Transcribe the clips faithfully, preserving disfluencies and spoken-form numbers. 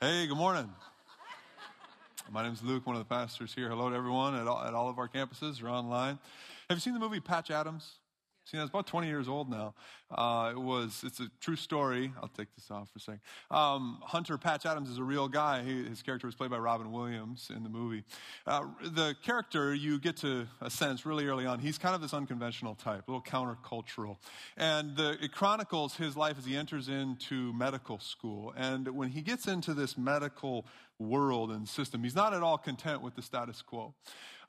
Hey, good morning. My name's Luke, one of the pastors here. Hello to everyone at all, at all of our campuses or online. Have you seen the movie Patch Adams? Seen that? It's about twenty years old now. Uh, it was. It's a true story. I'll take this off for a second. Um, Hunter Patch Adams is a real guy. He, his character was played by Robin Williams in the movie. Uh, the character, you get to a sense really early on, he's kind of this unconventional type, a little countercultural. And the, it chronicles his life as he enters into medical school. And when he gets into this medical world and system, he's not at all content with the status quo.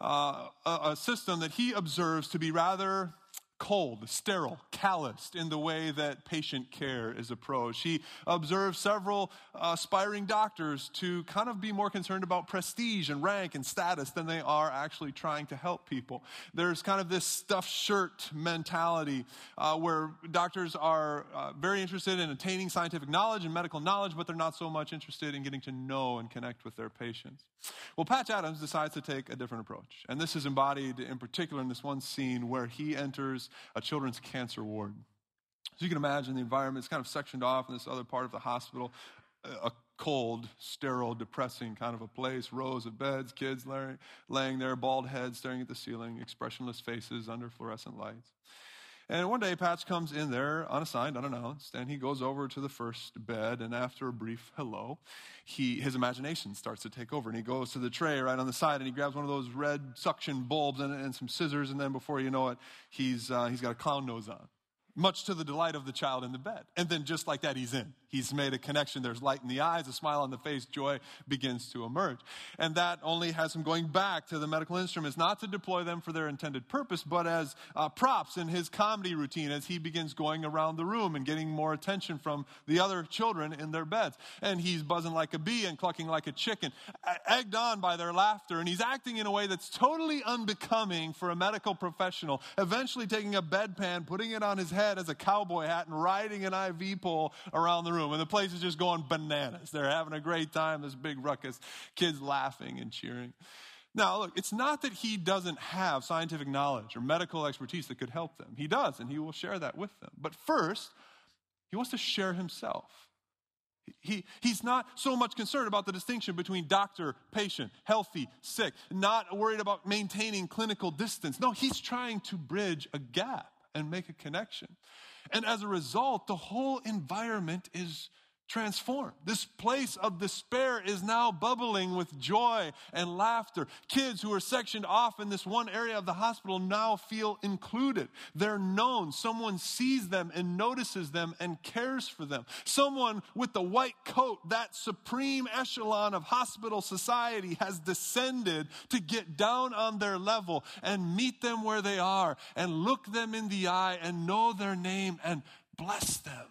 Uh, a, a system that he observes to be rather cold, sterile, calloused in the way that patient care is approached. He observed several aspiring doctors to kind of be more concerned about prestige and rank and status than they are actually trying to help people. There's kind of this stuffed shirt mentality uh, where doctors are uh, very interested in attaining scientific knowledge and medical knowledge, but they're not so much interested in getting to know and connect with their patients. Well, Patch Adams decides to take a different approach, and this is embodied in particular in this one scene where he enters a children's cancer ward. So you can imagine the environment is kind of sectioned off in this other part of the hospital, a cold, sterile, depressing kind of a place, rows of beds, kids laying there, bald heads staring at the ceiling, expressionless faces under fluorescent lights. And one day, Patch comes in there, unassigned, unannounced, and he goes over to the first bed, and after a brief hello, he his imagination starts to take over, and he goes to the tray right on the side, and he grabs one of those red suction bulbs and, and some scissors, and then before you know it, he's uh, he's got a clown nose on, much to the delight of the child in the bed. And then just like that, he's in. He's made a connection. There's light in the eyes, a smile on the face, joy begins to emerge. And that only has him going back to the medical instruments, not to deploy them for their intended purpose, but as uh, props in his comedy routine as he begins going around the room and getting more attention from the other children in their beds. And he's buzzing like a bee and clucking like a chicken, egged on by their laughter. And he's acting in a way that's totally unbecoming for a medical professional, eventually taking a bedpan, putting it on his head as a cowboy hat, and riding an I V pole around the room. And the place is just going bananas. They're having a great time, this big ruckus, kids laughing and cheering. Now, look, it's not that he doesn't have scientific knowledge or medical expertise that could help them. He does, and he will share that with them. But first, he wants to share himself. He, he's not so much concerned about the distinction between doctor, patient, healthy, sick, not worried about maintaining clinical distance. No, he's trying to bridge a gap and make a connection. And as a result, the whole environment is transformed. This place of despair is now bubbling with joy and laughter. Kids who are sectioned off in this one area of the hospital now feel included. They're known. Someone sees them and notices them and cares for them. Someone with the white coat, that supreme echelon of hospital society, has descended to get down on their level and meet them where they are and look them in the eye and know their name and bless them.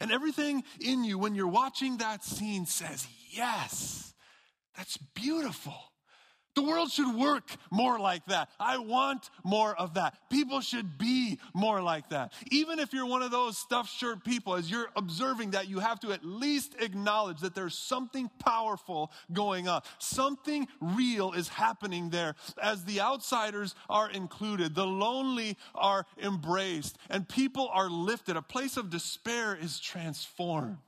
And everything in you, when you're watching that scene, says, yes, that's beautiful. The world should work more like that. I want more of that. People should be more like that. Even if you're one of those stuffed shirt people, as you're observing that, you have to at least acknowledge that there's something powerful going on. Something real is happening there as the outsiders are included, the lonely are embraced, and people are lifted. A place of despair is transformed.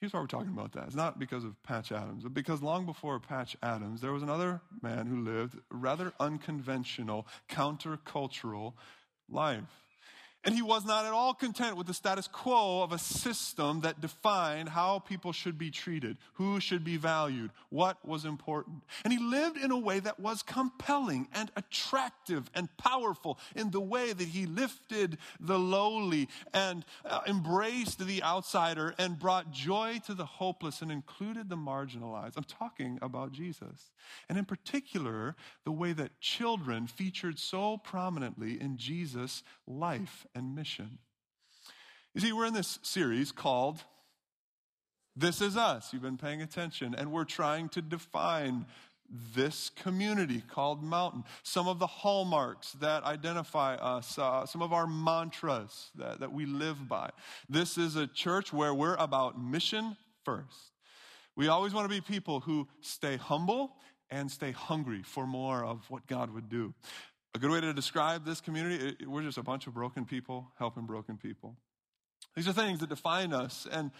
Here's why we're talking about that. It's not because of Patch Adams, but because long before Patch Adams, there was another man who lived a rather unconventional, countercultural life. And he was not at all content with the status quo of a system that defined how people should be treated, who should be valued, what was important. And he lived in a way that was compelling and attractive and powerful in the way that he lifted the lowly and uh, embraced the outsider and brought joy to the hopeless and included the marginalized. I'm talking about Jesus. And in particular, the way that children featured so prominently in Jesus' life and mission. You see, we're in this series called This Is Us. You've been paying attention, and we're trying to define this community called Mountain. Some of the hallmarks that identify us, uh, some of our mantras that, that we live by. This is a church where we're about mission first. We always want to be people who stay humble and stay hungry for more of what God would do. A good way to describe this community, it, we're just a bunch of broken people helping broken people. These are things that define us. And,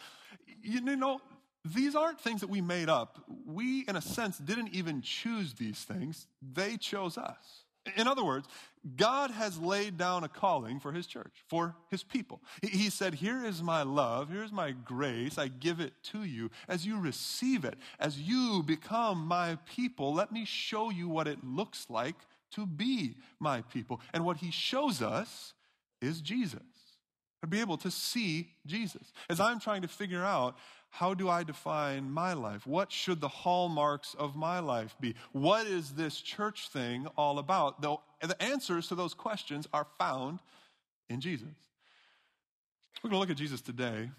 you know, these aren't things that we made up. We, in a sense, didn't even choose these things. They chose us. In other words, God has laid down a calling for his church, for his people. He said, here is my love, here is my grace, I give it to you. As you receive it, as you become my people, let me show you what it looks like to be my people. And what he shows us is Jesus. I'd be able to see Jesus. As I'm trying to figure out, how do I define my life? What should the hallmarks of my life be? What is this church thing all about? Though the answers to those questions are found in Jesus. We're going to look at Jesus today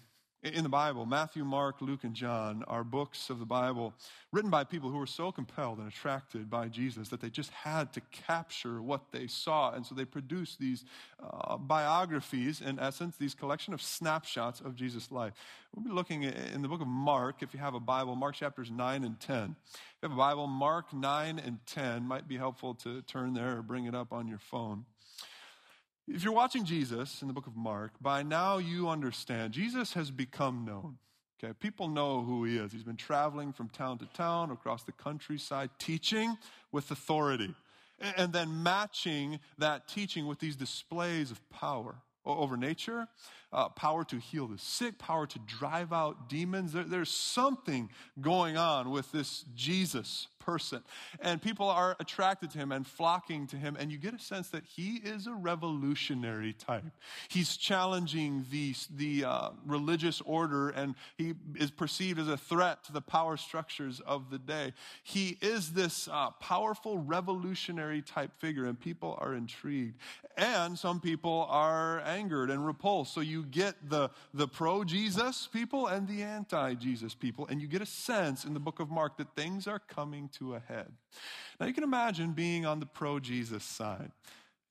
in the Bible. Matthew, Mark, Luke, and John are books of the Bible written by people who were so compelled and attracted by Jesus that they just had to capture what they saw. And so they produced these uh, biographies, in essence, these collection of snapshots of Jesus' life. We'll be looking at, in the book of Mark, if you have a Bible, Mark chapters nine and ten. If you have a Bible, Mark nine and ten might be helpful to turn there or bring it up on your phone. If you're watching Jesus in the book of Mark, by now you understand Jesus has become known. Okay, people know who he is. He's been traveling from town to town, across the countryside, teaching with authority, and then matching that teaching with these displays of power over nature, uh, power to heal the sick, power to drive out demons. There, there's something going on with this Jesus person. And people are attracted to him and flocking to him. And you get a sense that he is a revolutionary type. He's challenging the, the uh, religious order, and he is perceived as a threat to the power structures of the day. He is this uh, powerful revolutionary type figure, and people are intrigued. And some people are angered and repulsed. So you get the, the pro-Jesus people and the anti-Jesus people, and you get a sense in the book of Mark that things are coming to a head. Now you can imagine being on the pro-Jesus side.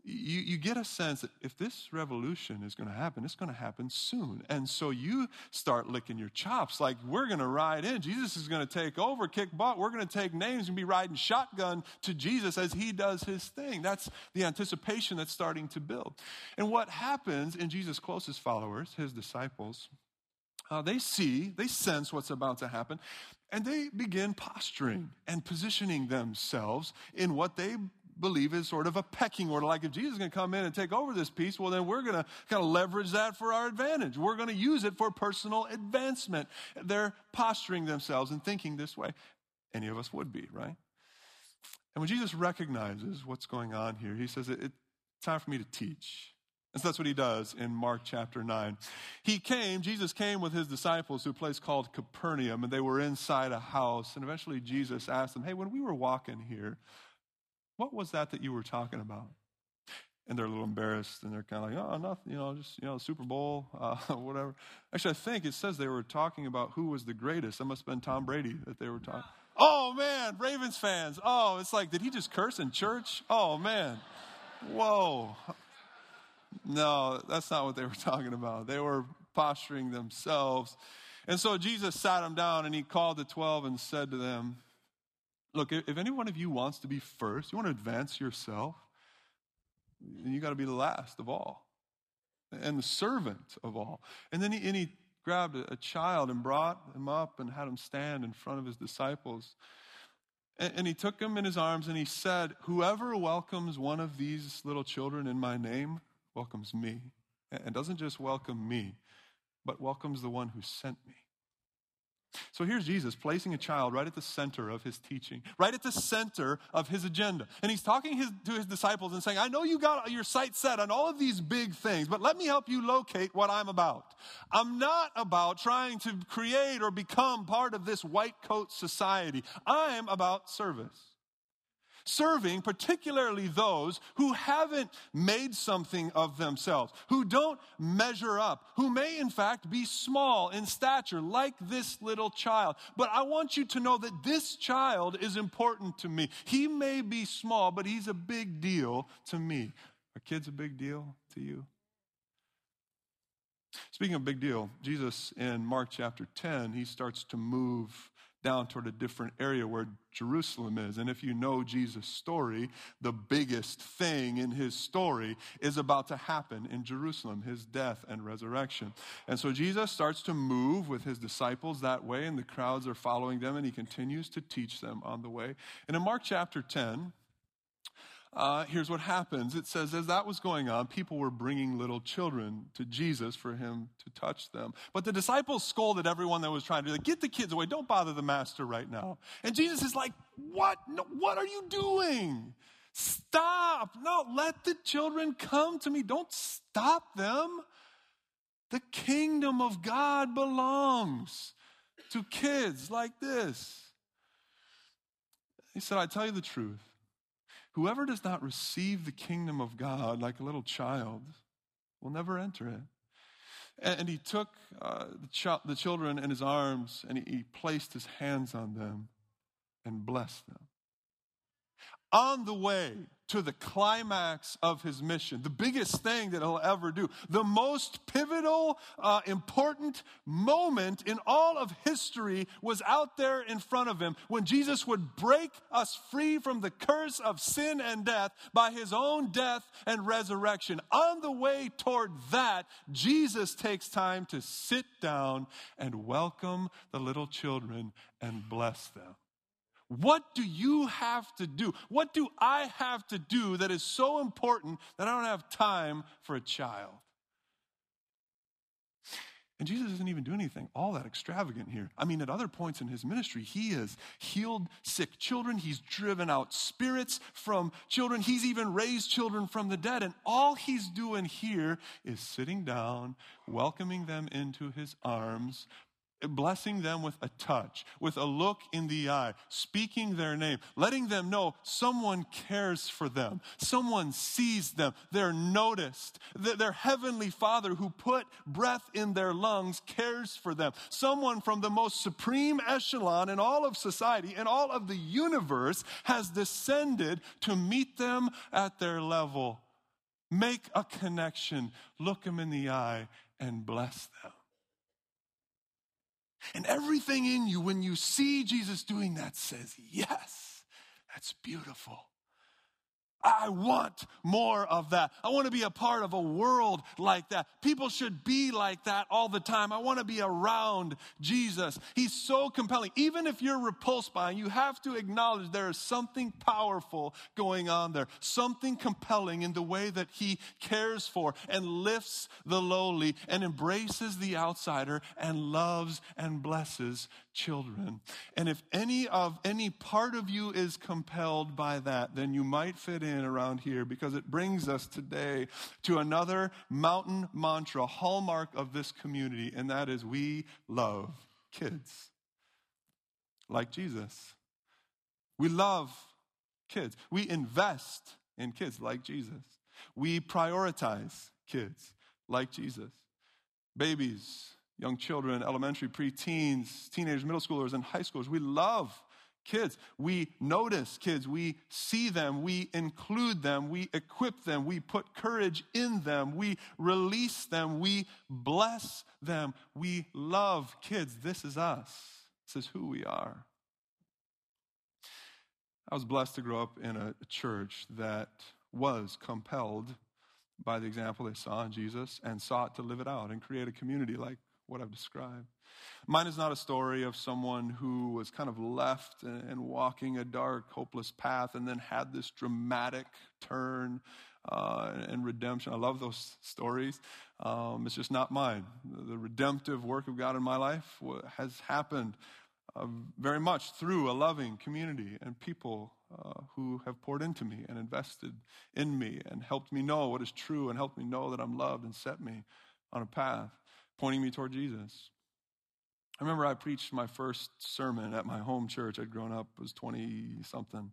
You, you get a sense that if this revolution is going to happen, it's going to happen soon. And so you start licking your chops like, we're going to ride in. Jesus is going to take over, kick butt. We're going to take names and be riding shotgun to Jesus as he does his thing. That's the anticipation that's starting to build. And what happens in Jesus' closest followers, his disciples, uh, they see, they sense what's about to happen, and they begin posturing and positioning themselves in what they believe is sort of a pecking order. Like, if Jesus is going to come in and take over this piece, well, then we're going to kind of leverage that for our advantage. We're going to use it for personal advancement. They're posturing themselves and thinking this way. Any of us would be, right? And when Jesus recognizes what's going on here, he says, it's time for me to teach. And so that's what he does in Mark chapter nine. He came, Jesus came with his disciples to a place called Capernaum, and they were inside a house. And eventually Jesus asked them, hey, when we were walking here, what was that that you were talking about? And they're a little embarrassed, and they're kind of like, oh, nothing, you know, just, you know, Super Bowl, uh, whatever. Actually, I think it says they were talking about who was the greatest. That must have been Tom Brady that they were talking. Oh, man, Ravens fans. Oh, it's like, did he just curse in church? Oh, man. Whoa. No, that's not what they were talking about. They were posturing themselves. And so Jesus sat them down, and he called the twelve and said to them, look, if any one of you wants to be first, you want to advance yourself, you got to be the last of all and the servant of all. And then he, and he grabbed a child and brought him up and had him stand in front of his disciples. And, and he took him in his arms and he said, whoever welcomes one of these little children in my name welcomes me. And doesn't just welcome me, but welcomes the one who sent me. So here's Jesus placing a child right at the center of his teaching, right at the center of his agenda. And he's talking his, to his disciples and saying, I know you got your sights set on all of these big things, but let me help you locate what I'm about. I'm not about trying to create or become part of this white coat society. I'm about service. serving particularly those who haven't made something of themselves, who don't measure up, who may in fact be small in stature like this little child. But I want you to know that this child is important to me. He may be small, but he's a big deal to me. Are kids a big deal to you? Speaking of big deal, Jesus in Mark chapter ten, he starts to move down toward a different area where Jerusalem is. And if you know Jesus' story, the biggest thing in his story is about to happen in Jerusalem, his death and resurrection. And so Jesus starts to move with his disciples that way, and the crowds are following them, and he continues to teach them on the way. And in Mark chapter ten, Uh, here's what happens. It says, as that was going on, people were bringing little children to Jesus for him to touch them. But the disciples scolded everyone that was trying to, like, get the kids away. Don't bother the master right now. And Jesus is like, what? No, what are you doing? Stop. No, let the children come to me. Don't stop them. The kingdom of God belongs to kids like this. He said, I tell you the truth. Whoever does not receive the kingdom of God like a little child will never enter it. And, and he took uh, the, ch- the children in his arms, and he, he placed his hands on them and blessed them. On the way to the climax of his mission, the biggest thing that he'll ever do, the most pivotal, uh, important moment in all of history was out there in front of him when Jesus would break us free from the curse of sin and death by his own death and resurrection. On the way toward that, Jesus takes time to sit down and welcome the little children and bless them. What do you have to do? What do I have to do that is so important that I don't have time for a child? And Jesus doesn't even do anything all that extravagant here. I mean, at other points in his ministry, he has healed sick children. He's driven out spirits from children. He's even raised children from the dead. And all he's doing here is sitting down, welcoming them into his arms, blessing them with a touch, with a look in the eye, speaking their name, letting them know someone cares for them, someone sees them, they're noticed, that their heavenly Father who put breath in their lungs cares for them. Someone from the most supreme echelon in all of society, in all of the universe, has descended to meet them at their level. Make a connection, look them in the eye, and bless them. And everything in you, when you see Jesus doing that, says, yes, that's beautiful. I want more of that. I want to be a part of a world like that. People should be like that all the time. I want to be around Jesus. He's so compelling. Even if you're repulsed by him, you have to acknowledge there is something powerful going on there, something compelling in the way that he cares for and lifts the lowly and embraces the outsider and loves and blesses children. And if any of any part of you is compelled by that, then you might fit in around here, because it brings us today to another mountain mantra, hallmark of this community, and that is we love kids like Jesus. We love kids. We invest in kids like Jesus. We prioritize kids like Jesus. Babies, young children, elementary, preteens, teenagers, middle schoolers, and high schoolers, we love kids. We notice kids. We see them. We include them. We equip them. We put courage in them. We release them. We bless them. We love kids. This is us. This is who we are. I was blessed to grow up in a church that was compelled by the example they saw in Jesus and sought to live it out and create a community like what I've described. Mine is not a story of someone who was kind of left and, and walking a dark, hopeless path and then had this dramatic turn uh, and redemption. I love those stories. Um, it's just not mine. The redemptive work of God in my life has happened uh, very much through a loving community and people uh, who have poured into me and invested in me and helped me know what is true and helped me know that I'm loved and set me on a path, pointing me toward Jesus. I remember I preached my first sermon at my home church. I'd grown up, I was twenty-something.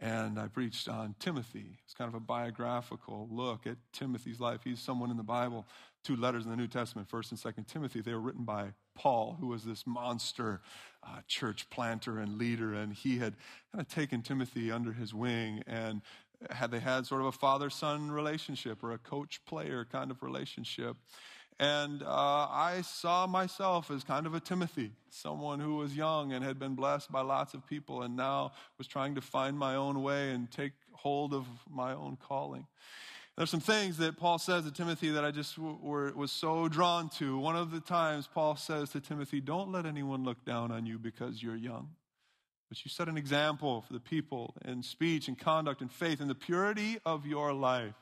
And I preached on Timothy. It's kind of a biographical look at Timothy's life. He's someone in the Bible, two letters in the New Testament, First and Second Timothy. They were written by Paul, who was this monster uh, church planter and leader. And he had kind of taken Timothy under his wing. And had they had sort of a father-son relationship or a coach-player kind of relationship. And uh, I saw myself as kind of a Timothy, someone who was young and had been blessed by lots of people and now was trying to find my own way and take hold of my own calling. There's some things that Paul says to Timothy that I just w- were, was so drawn to. One of the times Paul says to Timothy, don't let anyone look down on you because you're young. But you set an example for the people in speech and conduct and faith and the purity of your life.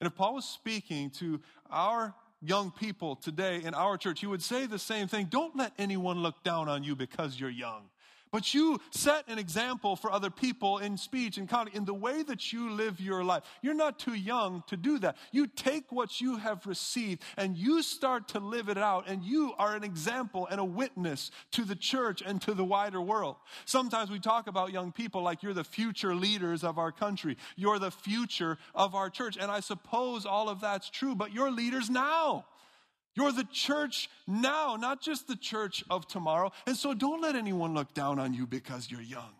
And if Paul was speaking to our young people today in our church, he would say the same thing. Don't let anyone look down on you because you're young. But you set an example for other people in speech and conduct, in the way that you live your life. You're not too young to do that. You take what you have received and you start to live it out, and you are an example and a witness to the church and to the wider world. Sometimes we talk about young people like you're the future leaders of our country. You're the future of our church. And I suppose all of that's true, but you're leaders now. You're the church now, not just the church of tomorrow. And so don't let anyone look down on you because you're young.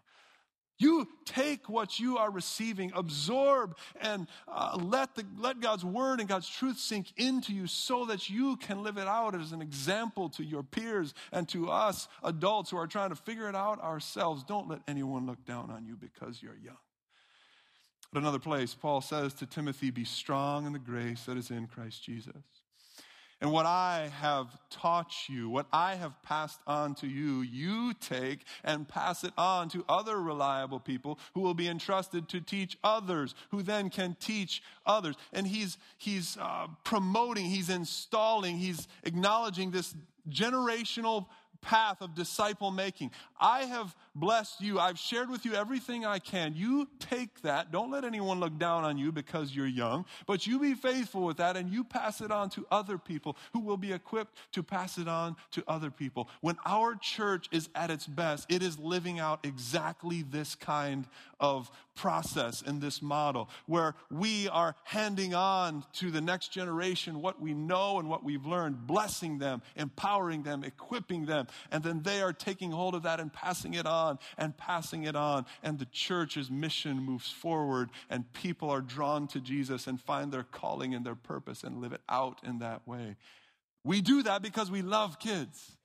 You take what you are receiving, absorb, and uh, let the, let God's word and God's truth sink into you so that you can live it out as an example to your peers and to us adults who are trying to figure it out ourselves. Don't let anyone look down on you because you're young. At another place, Paul says to Timothy, be strong in the grace that is in Christ Jesus. And what I have taught you, what I have passed on to you, you take and pass it on to other reliable people who will be entrusted to teach others, who then can teach others. And he's he's uh, promoting, he's installing, he's acknowledging this generational path of disciple making. I have blessed you. I've shared with you everything I can. You take that. Don't let anyone look down on you because you're young, but you be faithful with that and you pass it on to other people who will be equipped to pass it on to other people. When our church is at its best, it is living out exactly this kind of process and this model where we are handing on to the next generation what we know and what we've learned, blessing them, empowering them, equipping them, and then they are taking hold of that and passing it on and passing it on. And the church's mission moves forward, and people are drawn to Jesus and find their calling and their purpose and live it out in that way. We do that because we love kids.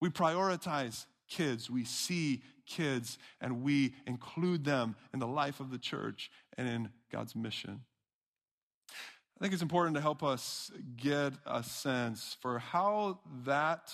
We prioritize kids. We see kids, and we include them in the life of the church and in God's mission. I think it's important to help us get a sense for how that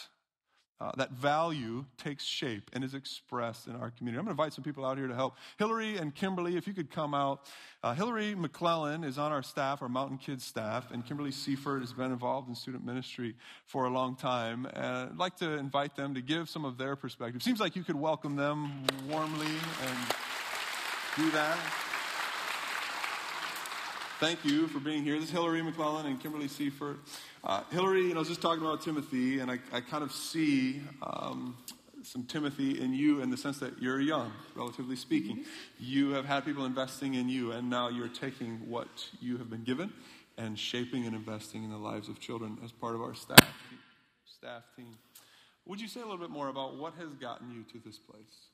Uh, that value takes shape and is expressed in our community. I'm going to invite some people out here to help. Hillary and Kimberly, if you could come out. Uh, Hillary McClellan is on our staff, our Mountain Kids staff, and Kimberly Seifert has been involved in student ministry for a long time. And I'd like to invite them to give some of their perspective. Seems like you could welcome them warmly and do that. Thank you for being here. This is Hillary McClellan and Kimberly Seifert. Uh, Hillary, you know, I was just talking about Timothy, and I, I kind of see um, some Timothy in you in the sense that you're young, relatively speaking. You have had people investing in you, and now you're taking what you have been given and shaping and investing in the lives of children as part of our staff, staff team. Would you say a little bit more about what has gotten you to this place?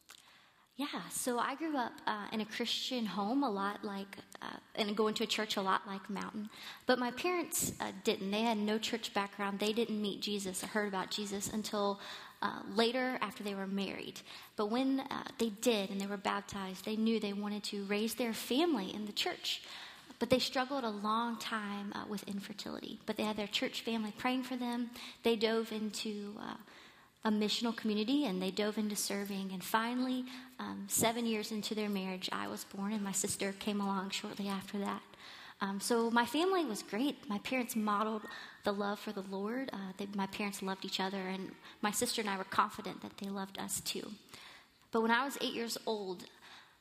Yeah, so I grew up uh, in a Christian home a lot like, uh, and going to a church a lot like Mountain. But my parents uh, didn't. They had no church background. They didn't meet Jesus or heard about Jesus until uh, later after they were married. But when uh, they did and they were baptized, they knew they wanted to raise their family in the church. But they struggled a long time uh, with infertility. But they had their church family praying for them. They dove into Uh, a missional community, and they dove into serving. And finally, um, seven years into their marriage, I was born, and my sister came along shortly after that. Um, so my family was great. My parents modeled the love for the Lord. Uh, they, my parents loved each other, and my sister and I were confident that they loved us too. But when I was eight years old,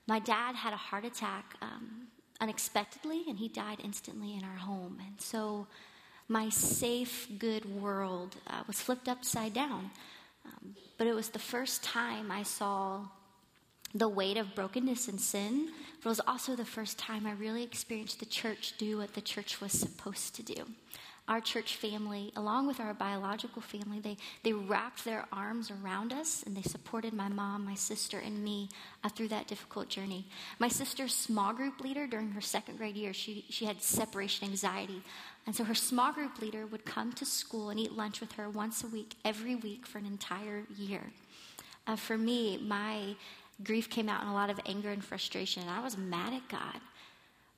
my dad had a heart attack um, unexpectedly, and he died instantly in our home. And so my safe, good world uh, was flipped upside down. Um, but it was the first time I saw the weight of brokenness and sin, but it was also the first time I really experienced the church do what the church was supposed to do. Our church family, along with our biological family, they, they wrapped their arms around us, and they supported my mom, my sister, and me uh, through that difficult journey. My sister's small group leader during her second grade year, she, she had separation anxiety. And so her small group leader would come to school and eat lunch with her once a week, every week for an entire year. Uh, for me, my grief came out in a lot of anger and frustration. I was mad at God.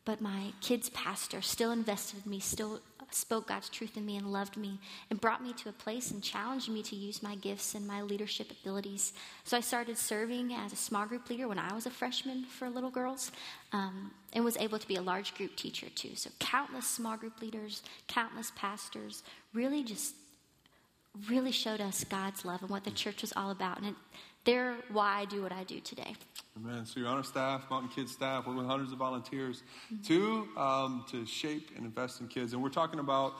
But my kids' pastor still invested in me, still spoke God's truth in me and loved me and brought me to a place and challenged me to use my gifts and my leadership abilities. So I started serving as a small group leader when I was a freshman for little girls, um, and was able to be a large group teacher too. So countless small group leaders, countless pastors really just really showed us God's love and what the church was all about. And it, they're why I do what I do today. Amen. So your honor staff, Mountain Kids staff, we're with hundreds of volunteers mm-hmm. to um, to shape and invest in kids. And we're talking about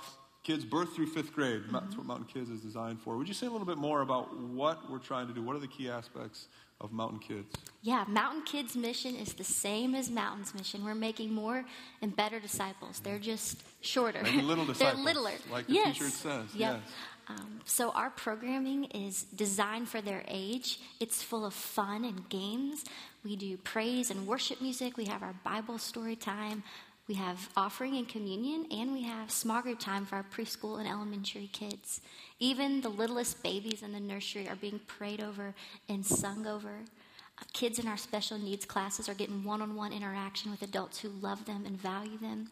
kids birth through fifth grade. Mm-hmm. That's what Mountain Kids is designed for. Would you say a little bit more about what we're trying to do? What are the key aspects of Mountain Kids? Yeah, Mountain Kids' mission is the same as Mountain's mission. We're making more and better disciples. They're just shorter. Making little disciples. They're littler. Like the yes. T-shirt says. Yep. Yes. Um, so our programming is designed for their age. It's full of fun and games. We do praise and worship music. We have our Bible story time. We have offering and communion, and we have small group time for our preschool and elementary kids. Even the littlest babies in the nursery are being prayed over and sung over. Uh, kids in our special needs classes are getting one-on-one interaction with adults who love them and value them.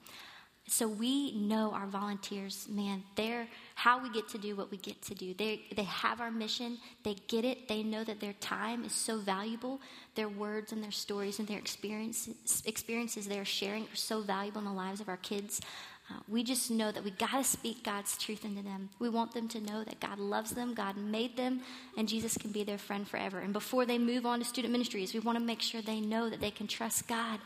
So we know our volunteers, man, they're how we get to do what we get to do. They they have our mission. They get it. They know that their time is so valuable. Their words and their stories and their experiences, experiences they're sharing are so valuable in the lives of our kids. Uh, we just know that we got to speak God's truth into them. We want them to know that God loves them, God made them, and Jesus can be their friend forever. And before they move on to student ministries, we want to make sure they know that they can trust God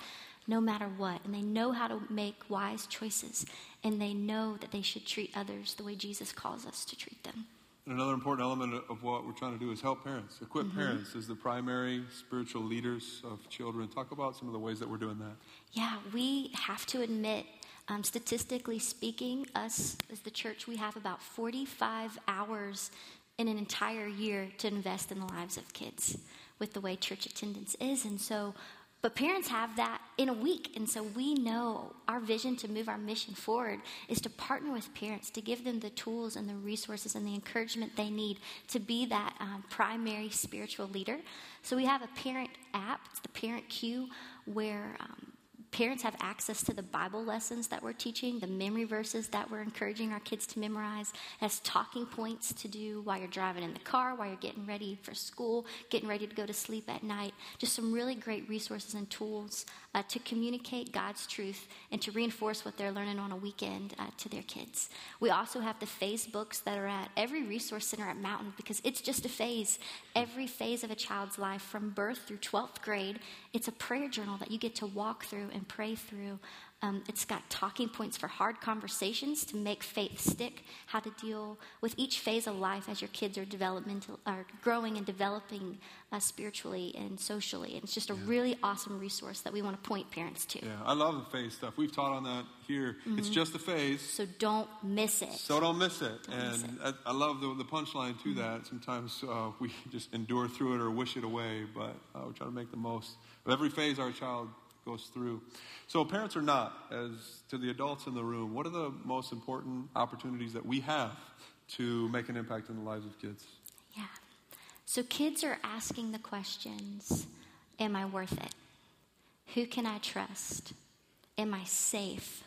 no matter what, and they know how to make wise choices, and they know that they should treat others the way Jesus calls us to treat them. And another important element of what we're trying to do is help parents, equip mm-hmm. parents as the primary spiritual leaders of children. Talk about some of the ways that we're doing that. Yeah, we have to admit, um, statistically speaking, us as the church, we have about forty-five hours in an entire year to invest in the lives of kids with the way church attendance is. And so but parents have that in a week, and so we know our vision to move our mission forward is to partner with parents, to give them the tools and the resources and the encouragement they need to be that um, primary spiritual leader. So we have a parent app, it's the Parent Q, where um, parents have access to the Bible lessons that we're teaching, the memory verses that we're encouraging our kids to memorize, as talking points to do while you're driving in the car, while you're getting ready for school, getting ready to go to sleep at night. Just some really great resources and tools uh, to communicate God's truth and to reinforce what they're learning on a weekend uh, to their kids. We also have the phase books that are at every resource center at Mountain, because it's just a phase. Every phase of a child's life from birth through twelfth grade, it's a prayer journal that you get to walk through and pray through. Um, it's got talking points for hard conversations to make faith stick, how to deal with each phase of life as your kids are developmental, are growing and developing uh, spiritually and socially. And it's just a yeah. really awesome resource that we want to point parents to. Yeah, I love the phase stuff. We've taught on that here. Mm-hmm. It's just a phase. So don't miss it. So don't miss it. Don't and miss it. I, I love the, the punchline to mm-hmm. that. Sometimes uh, we just endure through it or wish it away, but uh, we try to make the most of every phase our child goes through. So parents or not, as to the adults in the room, what are the most important opportunities that we have to make an impact in the lives of kids? Yeah. So kids are asking the questions, am I worth it? Who can I trust? Am I safe?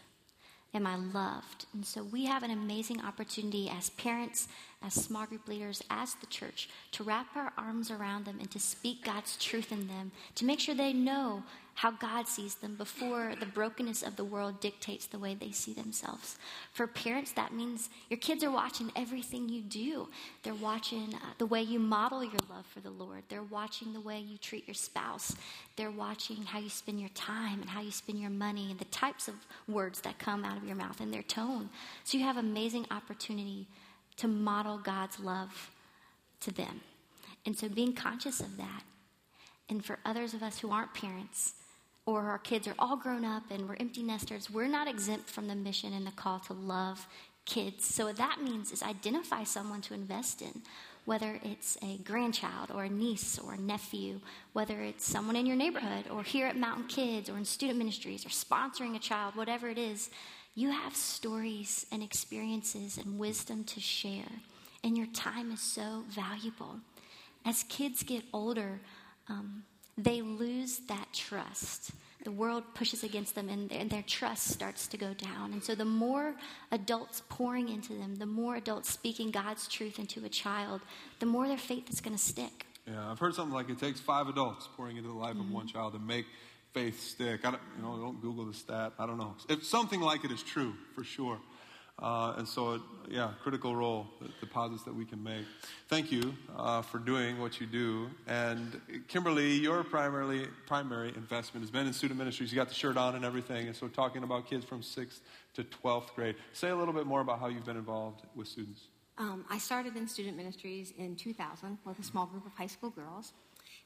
Am I loved? And so we have an amazing opportunity as parents, as small group leaders, as the church, to wrap our arms around them and to speak God's truth in them, to make sure they know how God sees them before the brokenness of the world dictates the way they see themselves. For parents, that means your kids are watching everything you do. They're watching uh, the way you model your love for the Lord. They're watching the way you treat your spouse. They're watching how you spend your time and how you spend your money and the types of words that come out of your mouth and their tone. So you have amazing opportunity to model God's love to them. And so being conscious of that And for others of us who aren't parents, or our kids are all grown up and we're empty nesters, we're not exempt from the mission and the call to love kids. So what that means is identify someone to invest in, whether it's a grandchild or a niece or a nephew, whether it's someone in your neighborhood or here at Mountain Kids or in student ministries or sponsoring a child, whatever it is. You have stories and experiences and wisdom to share, and your time is so valuable. As kids get older, um, they lose that trust. The world pushes against them, and their, their trust starts to go down. And so the more adults pouring into them, the more adults speaking God's truth into a child, the more their faith is going to stick. Yeah, I've heard something like it takes five adults pouring into the life mm-hmm. of one child to make faith stick. I don't, you know, don't Google the stat. I don't know. If something like it is true, for sure. Uh, and so, it, yeah, critical role, the deposits that we can make. Thank you uh, for doing what you do. And Kimberly, your primarily, primary investment has been in student ministries. You got the shirt on and everything. And so talking about kids from sixth to twelfth grade. Say a little bit more about how you've been involved with students. Um, I started in student ministries in two thousand with a small group of high school girls.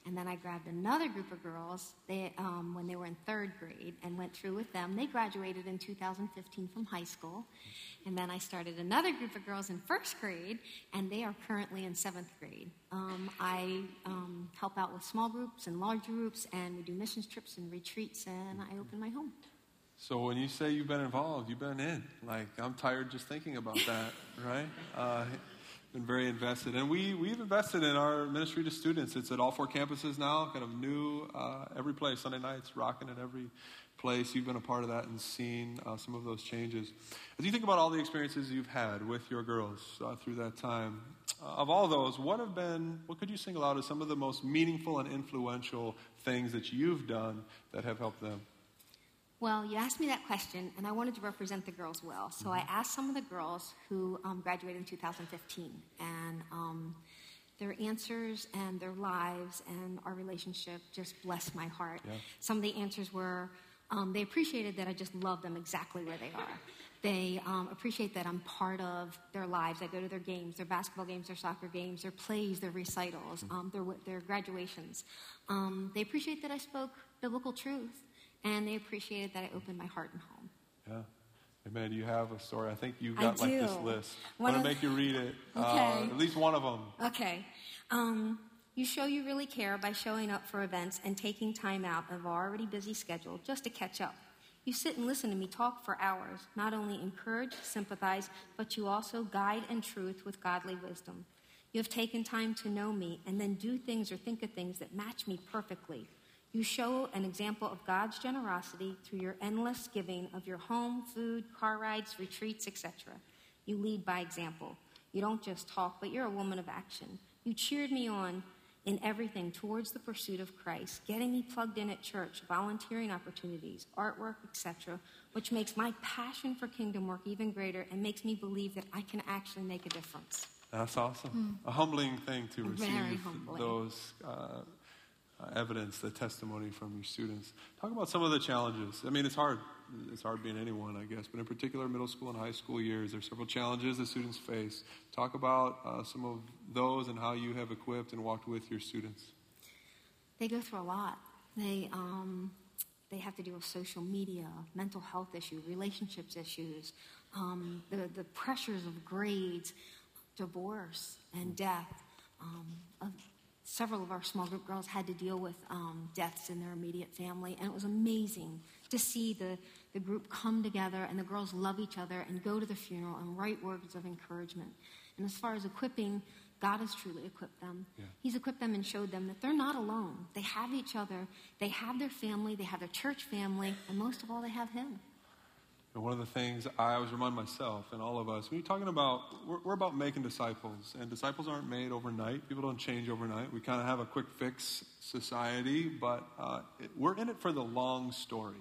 And then I grabbed another group of girls they, um, when they were in third grade and went through with them. They graduated in two thousand fifteen from high school. And then I started another group of girls in first grade, and they are currently in seventh grade. Um, I um, help out with small groups and large groups, and we do missions trips and retreats, and I open my home. So when you say you've been involved, you've been in. Like, I'm tired just thinking about that, right? Uh Been very invested, and we we've invested in our ministry to students. It's at all four campuses now, kind of new uh, every place. Sunday nights, rocking at every place. You've been a part of that and seen uh, some of those changes. As you think about all the experiences you've had with your girls uh, through that time, uh, of all those, what have been? What could you single out as some of the most meaningful and influential things that you've done that have helped them? Well, you asked me that question, and I wanted to represent the girls well. So I asked some of the girls who um, graduated in two thousand fifteen, and um, their answers and their lives and our relationship just blessed my heart. Yeah. Some of the answers were, um, they appreciated that I just love them exactly where they are. They um, appreciate that I'm part of their lives. I go to their games, their basketball games, their soccer games, their plays, their recitals, um, their, their graduations. Um, they appreciate that I spoke biblical truth. And they appreciated that I opened my heart and home. Yeah. Amen. You have a story. I think you got like this list. One I'm going to make you read it. Okay. Uh, at least one of them. Okay. Um, you show you really care by showing up for events and taking time out of our already busy schedule just to catch up. You sit and listen to me talk for hours, not only encourage, sympathize, but you also guide and truth with godly wisdom. You have taken time to know me and then do things or think of things that match me perfectly. You show an example of God's generosity through your endless giving of your home, food, car rides, retreats, et cetera. You lead by example. You don't just talk, but you're a woman of action. You cheered me on in everything towards the pursuit of Christ, getting me plugged in at church, volunteering opportunities, artwork, et cetera, which makes my passion for kingdom work even greater and makes me believe that I can actually make a difference. That's awesome. Mm. A humbling thing to receive those uh Uh, evidence, the testimony from your students. Talk about some of the challenges. I mean, it's hard. It's hard being anyone, I guess. But in particular, middle school and high school years, there's several challenges the students face. Talk about uh, some of those and how you have equipped and walked with your students. They go through a lot. They um, they have to deal with social media, mental health issues, relationships issues, um, the the pressures of grades, divorce, and death. Um, of, Several of our small group girls had to deal with um, deaths in their immediate family, and it was amazing to see the, the group come together, and the girls love each other and go to the funeral and write words of encouragement. And as far as equipping, God has truly equipped them. Yeah. He's equipped them and showed them that they're not alone. They have each other. They have their family. They have their church family. And most of all, they have him. And one of the things I always remind myself and all of us, when you're talking about, we're, we're about making disciples. And disciples aren't made overnight. People don't change overnight. We kind of have a quick fix society, but uh, it, we're in it for the long story.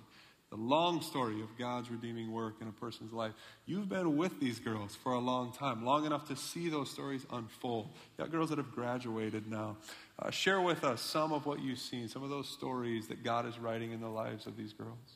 The long story of God's redeeming work in a person's life. You've been with these girls for a long time, long enough to see those stories unfold. You've got girls that have graduated now. Uh, share with us some of what you've seen, some of those stories that God is writing in the lives of these girls.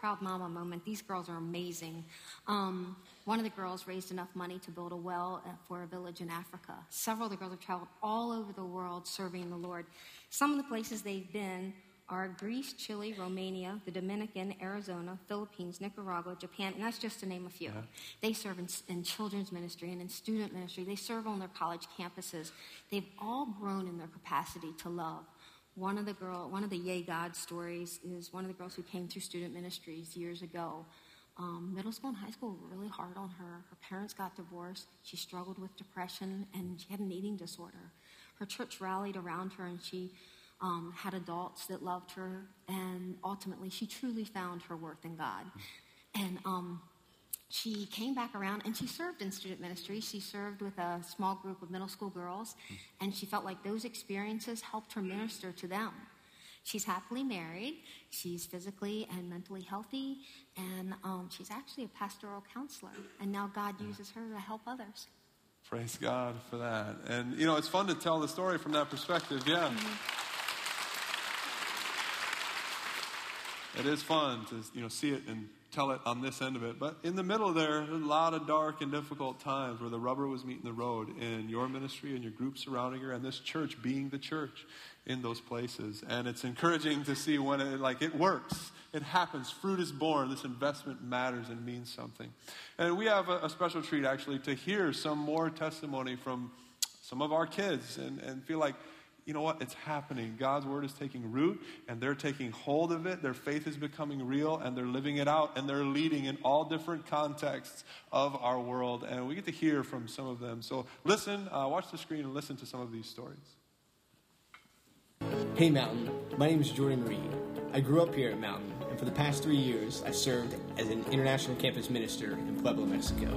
Proud mama moment. These girls are amazing. Um, One of the girls raised enough money to build a well for a village in Africa. Several of the girls have traveled all over the world serving the Lord. Some of the places they've been are Greece, Chile, Romania, the Dominican, Arizona, Philippines, Nicaragua, Japan, and that's just to name a few. Yeah. They serve in, in children's ministry and in student ministry. They serve on their college campuses. They've all grown in their capacity to love. One of the girl, one of the Yay God stories is one of the girls who came through student ministries years ago. Um, middle school and high school were really hard on her. Her parents got divorced. She struggled with depression, and she had an eating disorder. Her church rallied around her, and she Um, had adults that loved her, and ultimately she truly found her worth in God. And um, she came back around, and she served in student ministry. She served with a small group of middle school girls, and she felt like those experiences helped her minister to them. She's happily married. She's physically and mentally healthy, and um, she's actually a pastoral counselor, and now God uses her to help others. Praise God for that. And, you know, it's fun to tell the story from that perspective, yeah. Mm-hmm. It is fun to, you know, see it and tell it on this end of it. But in the middle there, there's a lot of dark and difficult times where the rubber was meeting the road in your ministry and your group surrounding her and this church being the church in those places. And it's encouraging to see when it, like, it works. It happens. Fruit is born. This investment matters and means something. And we have a, a special treat, actually, to hear some more testimony from some of our kids and, and feel like, you know what? It's happening. God's word is taking root, and they're taking hold of it. Their faith is becoming real, and they're living it out, and they're leading in all different contexts of our world. And we get to hear from some of them. So listen, uh, watch the screen and listen to some of these stories. Hey, Mountain. My name is Jordan Reed. I grew up here at Mountain, and for the past three years, I've served as an international campus minister in Puebla, Mexico.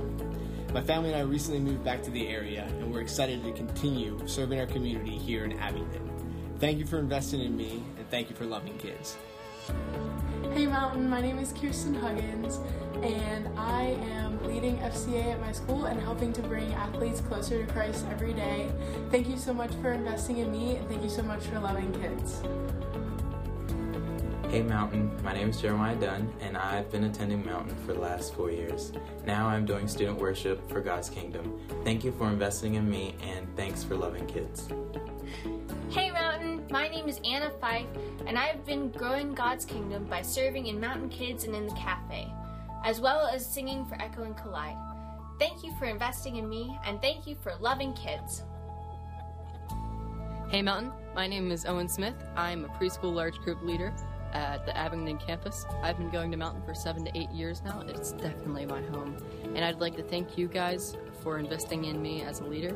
My family and I recently moved back to the area, and we're excited to continue serving our community here in Abingdon. Thank you for investing in me, and thank you for loving kids. Hey Mountain, my name is Kirsten Huggins, and I am leading F C A at my school and helping to bring athletes closer to Christ every day. Thank you so much for investing in me, and thank you so much for loving kids. Hey Mountain, my name is Jeremiah Dunn, and I've been attending Mountain for the last four years. Now I'm doing student worship for God's Kingdom. Thank you for investing in me, and thanks for loving kids. Hey Mountain, my name is Anna Fife, and I've been growing God's Kingdom by serving in Mountain Kids and in the cafe, as well as singing for Echo and Collide. Thank you for investing in me, and thank you for loving kids. Hey Mountain, my name is Owen Smith. I'm a preschool large group leader at the Abingdon campus. I've been going to Mountain for seven to eight years now. It's definitely my home. And I'd like to thank you guys for investing in me as a leader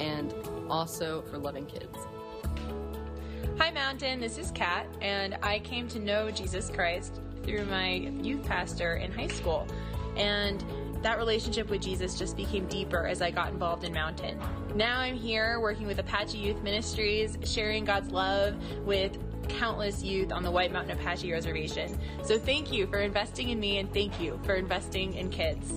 and also for loving kids. Hi Mountain, this is Kat, and I came to know Jesus Christ through my youth pastor in high school. And that relationship with Jesus just became deeper as I got involved in Mountain. Now I'm here working with Apache Youth Ministries, sharing God's love with countless youth on the White Mountain Apache Reservation. So thank you for investing in me, and thank you for investing in kids.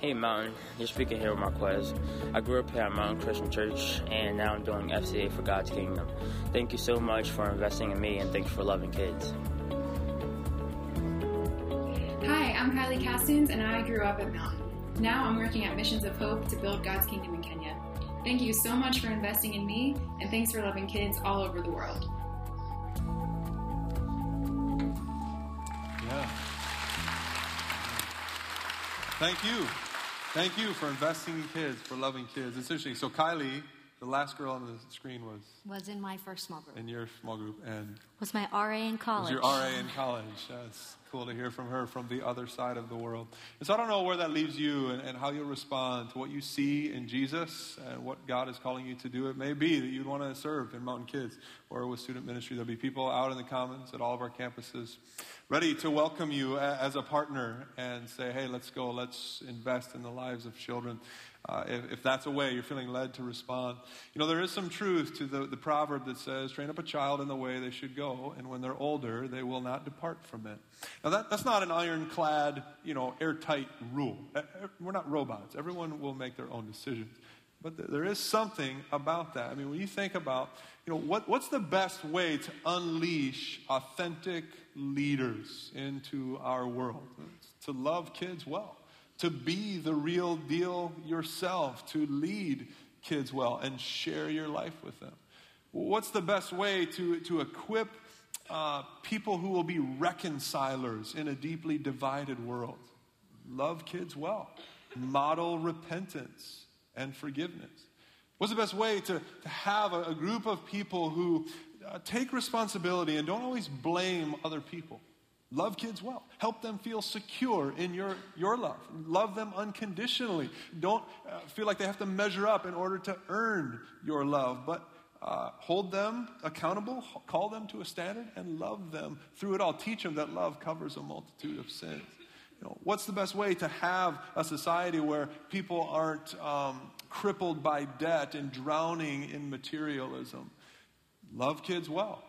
Hey Mountain, you're speaking here with Marquez. I grew up here at Mountain Christian Church, and now I'm doing F C A for God's Kingdom. Thank you so much for investing in me, and thanks for loving kids. Hi, I'm Kylie Castens, and I grew up at Mountain. Now I'm working at Missions of Hope to build God's Kingdom in Kenya. Thank you so much for investing in me, and thanks for loving kids all over the world. Yeah. Thank you. Thank you for investing in kids, for loving kids. It's interesting. So Kylie, the last girl on the screen was... Was in my first small group. In your small group. And was my R A in college. Was your R A in college. Yes. Cool to hear from her from the other side of the world. And so I don't know where that leaves you and, and how you'll respond to what you see in Jesus and what God is calling you to do. It may be that you'd want to serve in Mountain Kids or with student ministry. There'll be people out in the Commons at all of our campuses ready to welcome you as a partner and say, hey, let's go. Let's invest in the lives of children. Uh, if, if that's a way you're feeling led to respond. You know, there is some truth to the, the proverb that says, train up a child in the way they should go, and when they're older, they will not depart from it. Now, that, that's not an ironclad, you know, airtight rule. We're not robots. Everyone will make their own decisions. But th- there is something about that. I mean, when you think about, you know, what, what's the best way to unleash authentic leaders into our world? It's to love kids well. to be the real deal yourself, to lead kids well and share your life with them? What's the best way to, to equip uh, people who will be reconcilers in a deeply divided world? Love kids well. Model repentance and forgiveness. What's the best way to, to have a, a group of people who uh, take responsibility and don't always blame other people? Love kids well. Help them feel secure in your, your love. Love them unconditionally. Don't uh, feel like they have to measure up in order to earn your love, but uh, hold them accountable, call them to a standard, and love them through it all. Teach them that love covers a multitude of sins. You know, what's the best way to have a society where people aren't um, crippled by debt and drowning in materialism? Love kids well.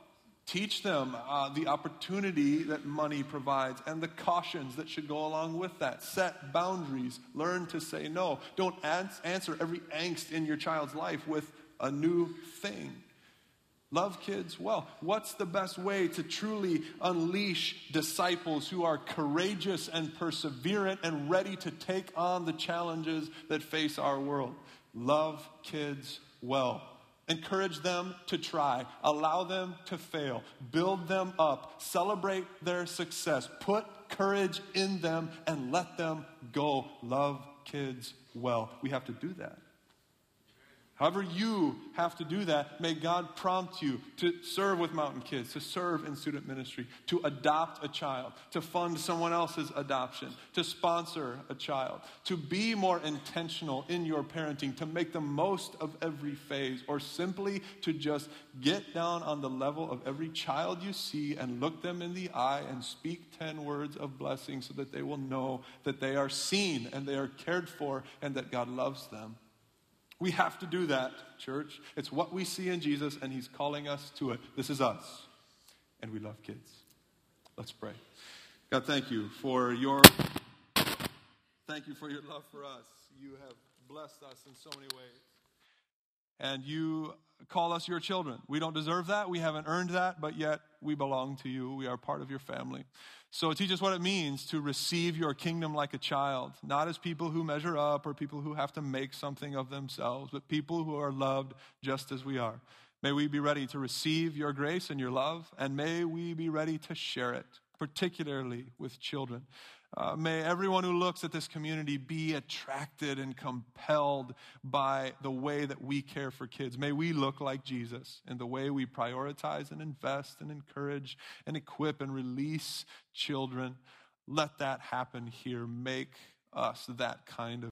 Teach them uh, the opportunity that money provides and the cautions that should go along with that. Set boundaries. Learn to say no. Don't ans- answer every angst in your child's life with a new thing. Love kids well. What's the best way to truly unleash disciples who are courageous and perseverant and ready to take on the challenges that face our world? Love kids well. Encourage them to try. Allow them to fail. Build them up. Celebrate their success. Put courage in them and let them go. Love kids well. We have to do that. However you have to do that, may God prompt you to serve with Mountain Kids, to serve in student ministry, to adopt a child, to fund someone else's adoption, to sponsor a child, to be more intentional in your parenting, to make the most of every phase, or simply to just get down on the level of every child you see and look them in the eye and speak ten words of blessing so that they will know that they are seen and they are cared for and that God loves them. We have to do that, church. It's what we see in Jesus, and he's calling us to it. This is us, and we love kids. Let's pray. God, thank you for your thank you for your love for us. You have blessed us in so many ways. And you call us your children. We don't deserve that. We haven't earned that, but yet we belong to you. We are part of your family. So teach us what it means to receive your kingdom like a child, not as people who measure up or people who have to make something of themselves, but people who are loved just as we are. May we be ready to receive your grace and your love, and may we be ready to share it, particularly with children. Uh, may everyone who looks at this community be attracted and compelled by the way that we care for kids. May we look like Jesus in the way we prioritize and invest and encourage and equip and release children. Let that happen here. Make us that kind of